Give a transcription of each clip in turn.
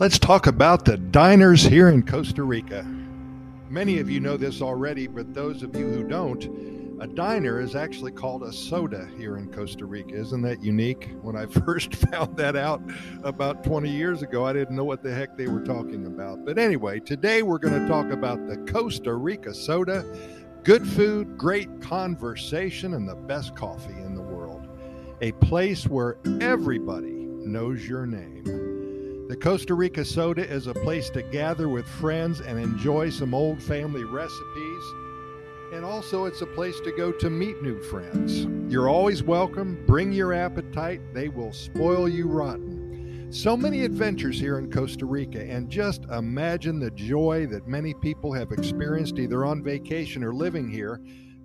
Let's talk about the diners here in Costa Rica. Many of you know this already, but those of you who don't, a diner is actually called a soda here in Costa Rica. Isn't that unique? When I first found that out about 20 years ago, I didn't know what the heck they were talking about. But anyway, today we're going to talk about the Costa Rica soda, good food, great conversation, and the best coffee in the world. A place where everybody knows your name. The Costa Rica soda is a place to gather with friends and enjoy some old family recipes. And also it's a place to go to meet new friends. You're always welcome. Bring your appetite. They will spoil you rotten. So many adventures here in Costa Rica, and just imagine the joy that many people have experienced either on vacation or living here.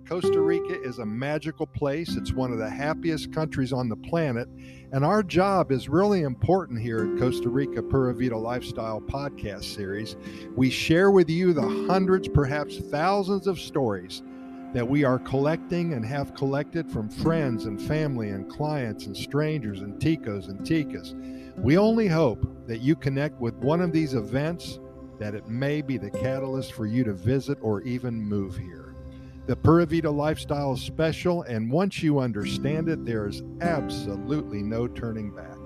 Costa Rica is a magical place. It's one of the happiest countries on the planet. And our job is really important here at Costa Rica Pura Vida Lifestyle Podcast Series. We share with you the hundreds, perhaps thousands of stories that we are collecting and have collected from friends and family and clients and strangers and ticos and ticas. We only hope that you connect with one of these events, that it may be the catalyst for you to visit or even move here. The Pura Vida Lifestyle is special, and once you understand it, there is absolutely no turning back.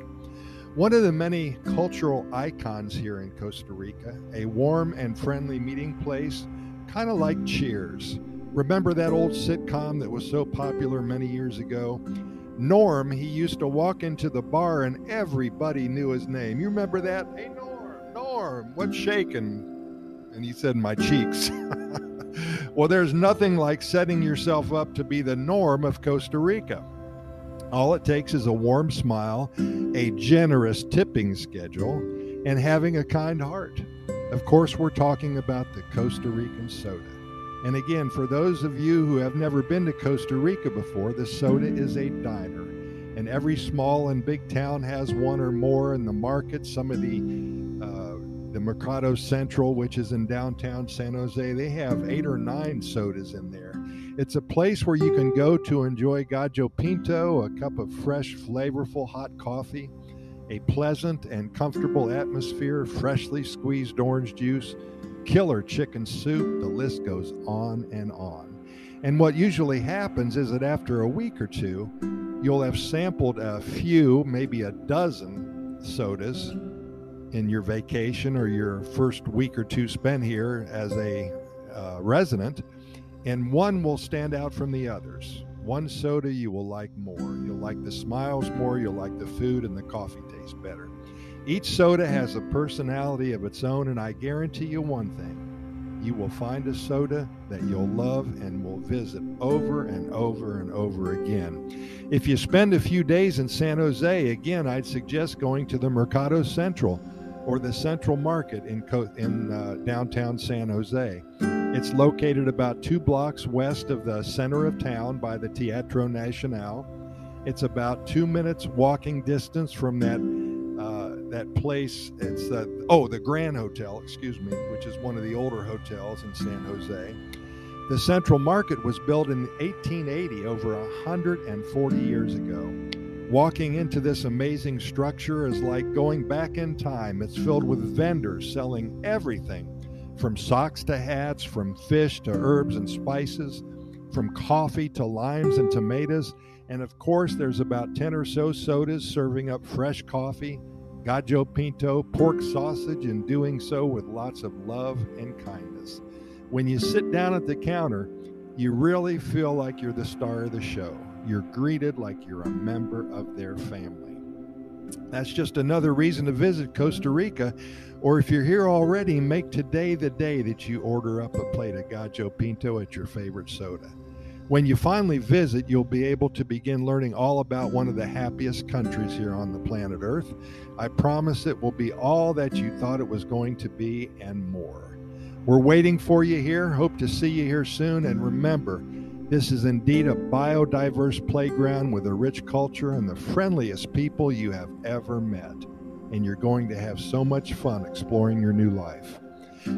One of the many cultural icons here in Costa Rica, a warm and friendly meeting place, kind of like Cheers. Remember that old sitcom that was so popular many years ago? Norm, he used to walk into the bar and everybody knew his name. You remember that? Hey, Norm, Norm, what's shaking? And he said, my cheeks. Well, there's nothing like setting yourself up to be the norm of Costa Rica. All it takes is a warm smile, a generous tipping schedule, and having a kind heart. Of course, we're talking about the Costa Rican soda. And again, for those of you who have never been to Costa Rica before, the soda is a diner. And every small and big town has one or more in the market. Some of the Mercado Central, which is in downtown San Jose, they have 8 or 9 sodas in there. It's a place where you can go to enjoy gallo pinto, a cup of fresh, flavorful hot coffee, a pleasant and comfortable atmosphere, freshly squeezed orange juice, killer chicken soup. The list goes on and on. And what usually happens is that after a week or two, you'll have sampled a few, maybe a dozen sodas in your vacation or your first week or two spent here as a resident, and one will stand out from the others. One soda you will like more. You'll like the smiles more. You'll like the food, and the coffee tastes better. Each soda has a personality of its own, and I guarantee you one thing. You will find a soda that you'll love and will visit over and over and over again. If you spend a few days in San Jose, again, I'd suggest going to the Mercado Central or the Central Market in downtown San Jose. It's located about 2 blocks west of the center of town by the Teatro Nacional. It's about 2 minutes walking distance from that place. It's the Grand Hotel, which is one of the older hotels in San Jose. The Central Market was built in 1880, over 140 years ago. Walking into this amazing structure is like going back in time. It's filled with vendors selling everything from socks to hats, from fish to herbs and spices, from coffee to limes and tomatoes. And of course, there's about 10 or so sodas serving up fresh coffee, gallo pinto, pork sausage, and doing so with lots of love and kindness. When you sit down at the counter, you really feel like you're the star of the show. You're greeted like you're a member of their family. That's just another reason to visit Costa Rica, or if you're here already, make today the day that you order up a plate of gallo pinto at your favorite soda. When you finally visit, you'll be able to begin learning all about one of the happiest countries here on the planet Earth. I promise it will be all that you thought it was going to be and more. We're waiting for you here. Hope to see you here soon. And remember, this is indeed a biodiverse playground with a rich culture and the friendliest people you have ever met. And you're going to have so much fun exploring your new life.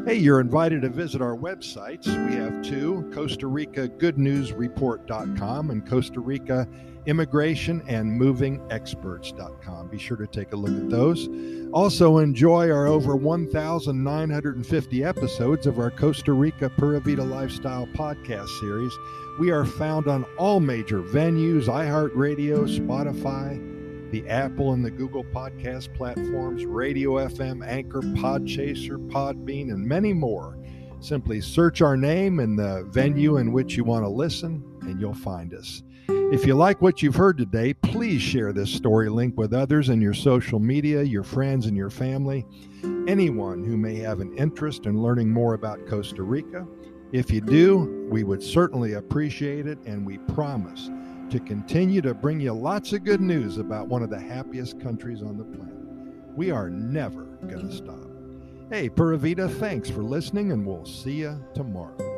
Hey, you're invited to visit our websites. We have two, Costa Rica Good News Report.com and Costa Rica Immigration and Moving Experts.com. Be sure to take a look at those. Also enjoy our over 1,950 episodes of our Costa Rica Pura Vida Lifestyle Podcast Series. We are found on all major venues, iHeartRadio, Spotify, the Apple and the Google podcast platforms, Radio FM, Anchor, Podchaser, Podbean, and many more. Simply search our name and the venue in which you want to listen, and you'll find us. If you like what you've heard today, please share this story link with others in your social media, your friends, and your family. Anyone who may have an interest in learning more about Costa Rica. If you do, we would certainly appreciate it, and we promise to continue to bring you lots of good news about one of the happiest countries on the planet. We are never going to stop. Hey, Pura Vida, thanks for listening, and we'll see you tomorrow.